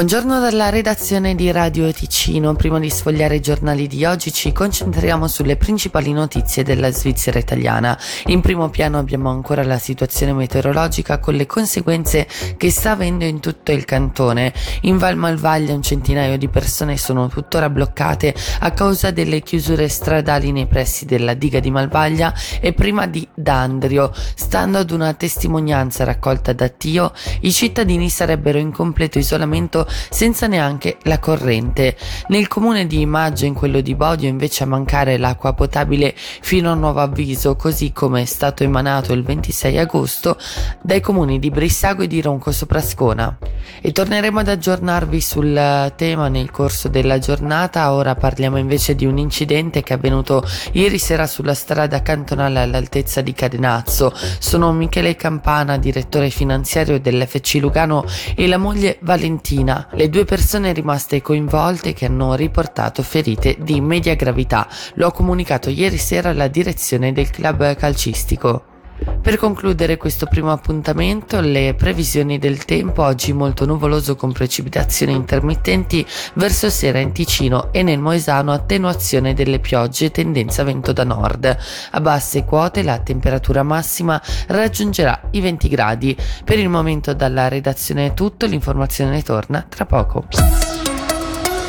Buongiorno dalla redazione di Radio Ticino. Prima di sfogliare i giornali di oggi ci concentriamo sulle principali notizie della Svizzera italiana. In primo piano abbiamo ancora la situazione meteorologica con le conseguenze che sta avendo in tutto il cantone. In Val Malvaglia un centinaio di persone sono tuttora bloccate a causa delle chiusure stradali nei pressi della diga di Malvaglia e prima di Dandrio. Stando ad una testimonianza raccolta da Tio, i cittadini sarebbero in completo isolamento senza neanche la corrente. Nel comune di Maggia e in quello di Bodio invece a mancare l'acqua potabile fino a nuovo avviso, così come è stato emanato il 26 agosto dai comuni di Brissago e di Ronco Soprascona. E torneremo ad aggiornarvi sul tema nel corso della giornata. Ora parliamo invece di un incidente che è avvenuto ieri sera sulla strada cantonale all'altezza di Cadenazzo. Sono Michele Campana, direttore finanziario dell'FC Lugano, e la moglie Valentina, le due persone rimaste coinvolte che hanno riportato ferite di media gravità. Lo ha comunicato ieri sera la direzione del club calcistico. Per concludere questo primo appuntamento, le previsioni del tempo: oggi molto nuvoloso con precipitazioni intermittenti, verso sera in Ticino e nel Moesano attenuazione delle piogge e tendenza vento da nord. A basse quote la temperatura massima raggiungerà i 20 gradi. Per il momento dalla redazione è tutto, l'informazione torna tra poco.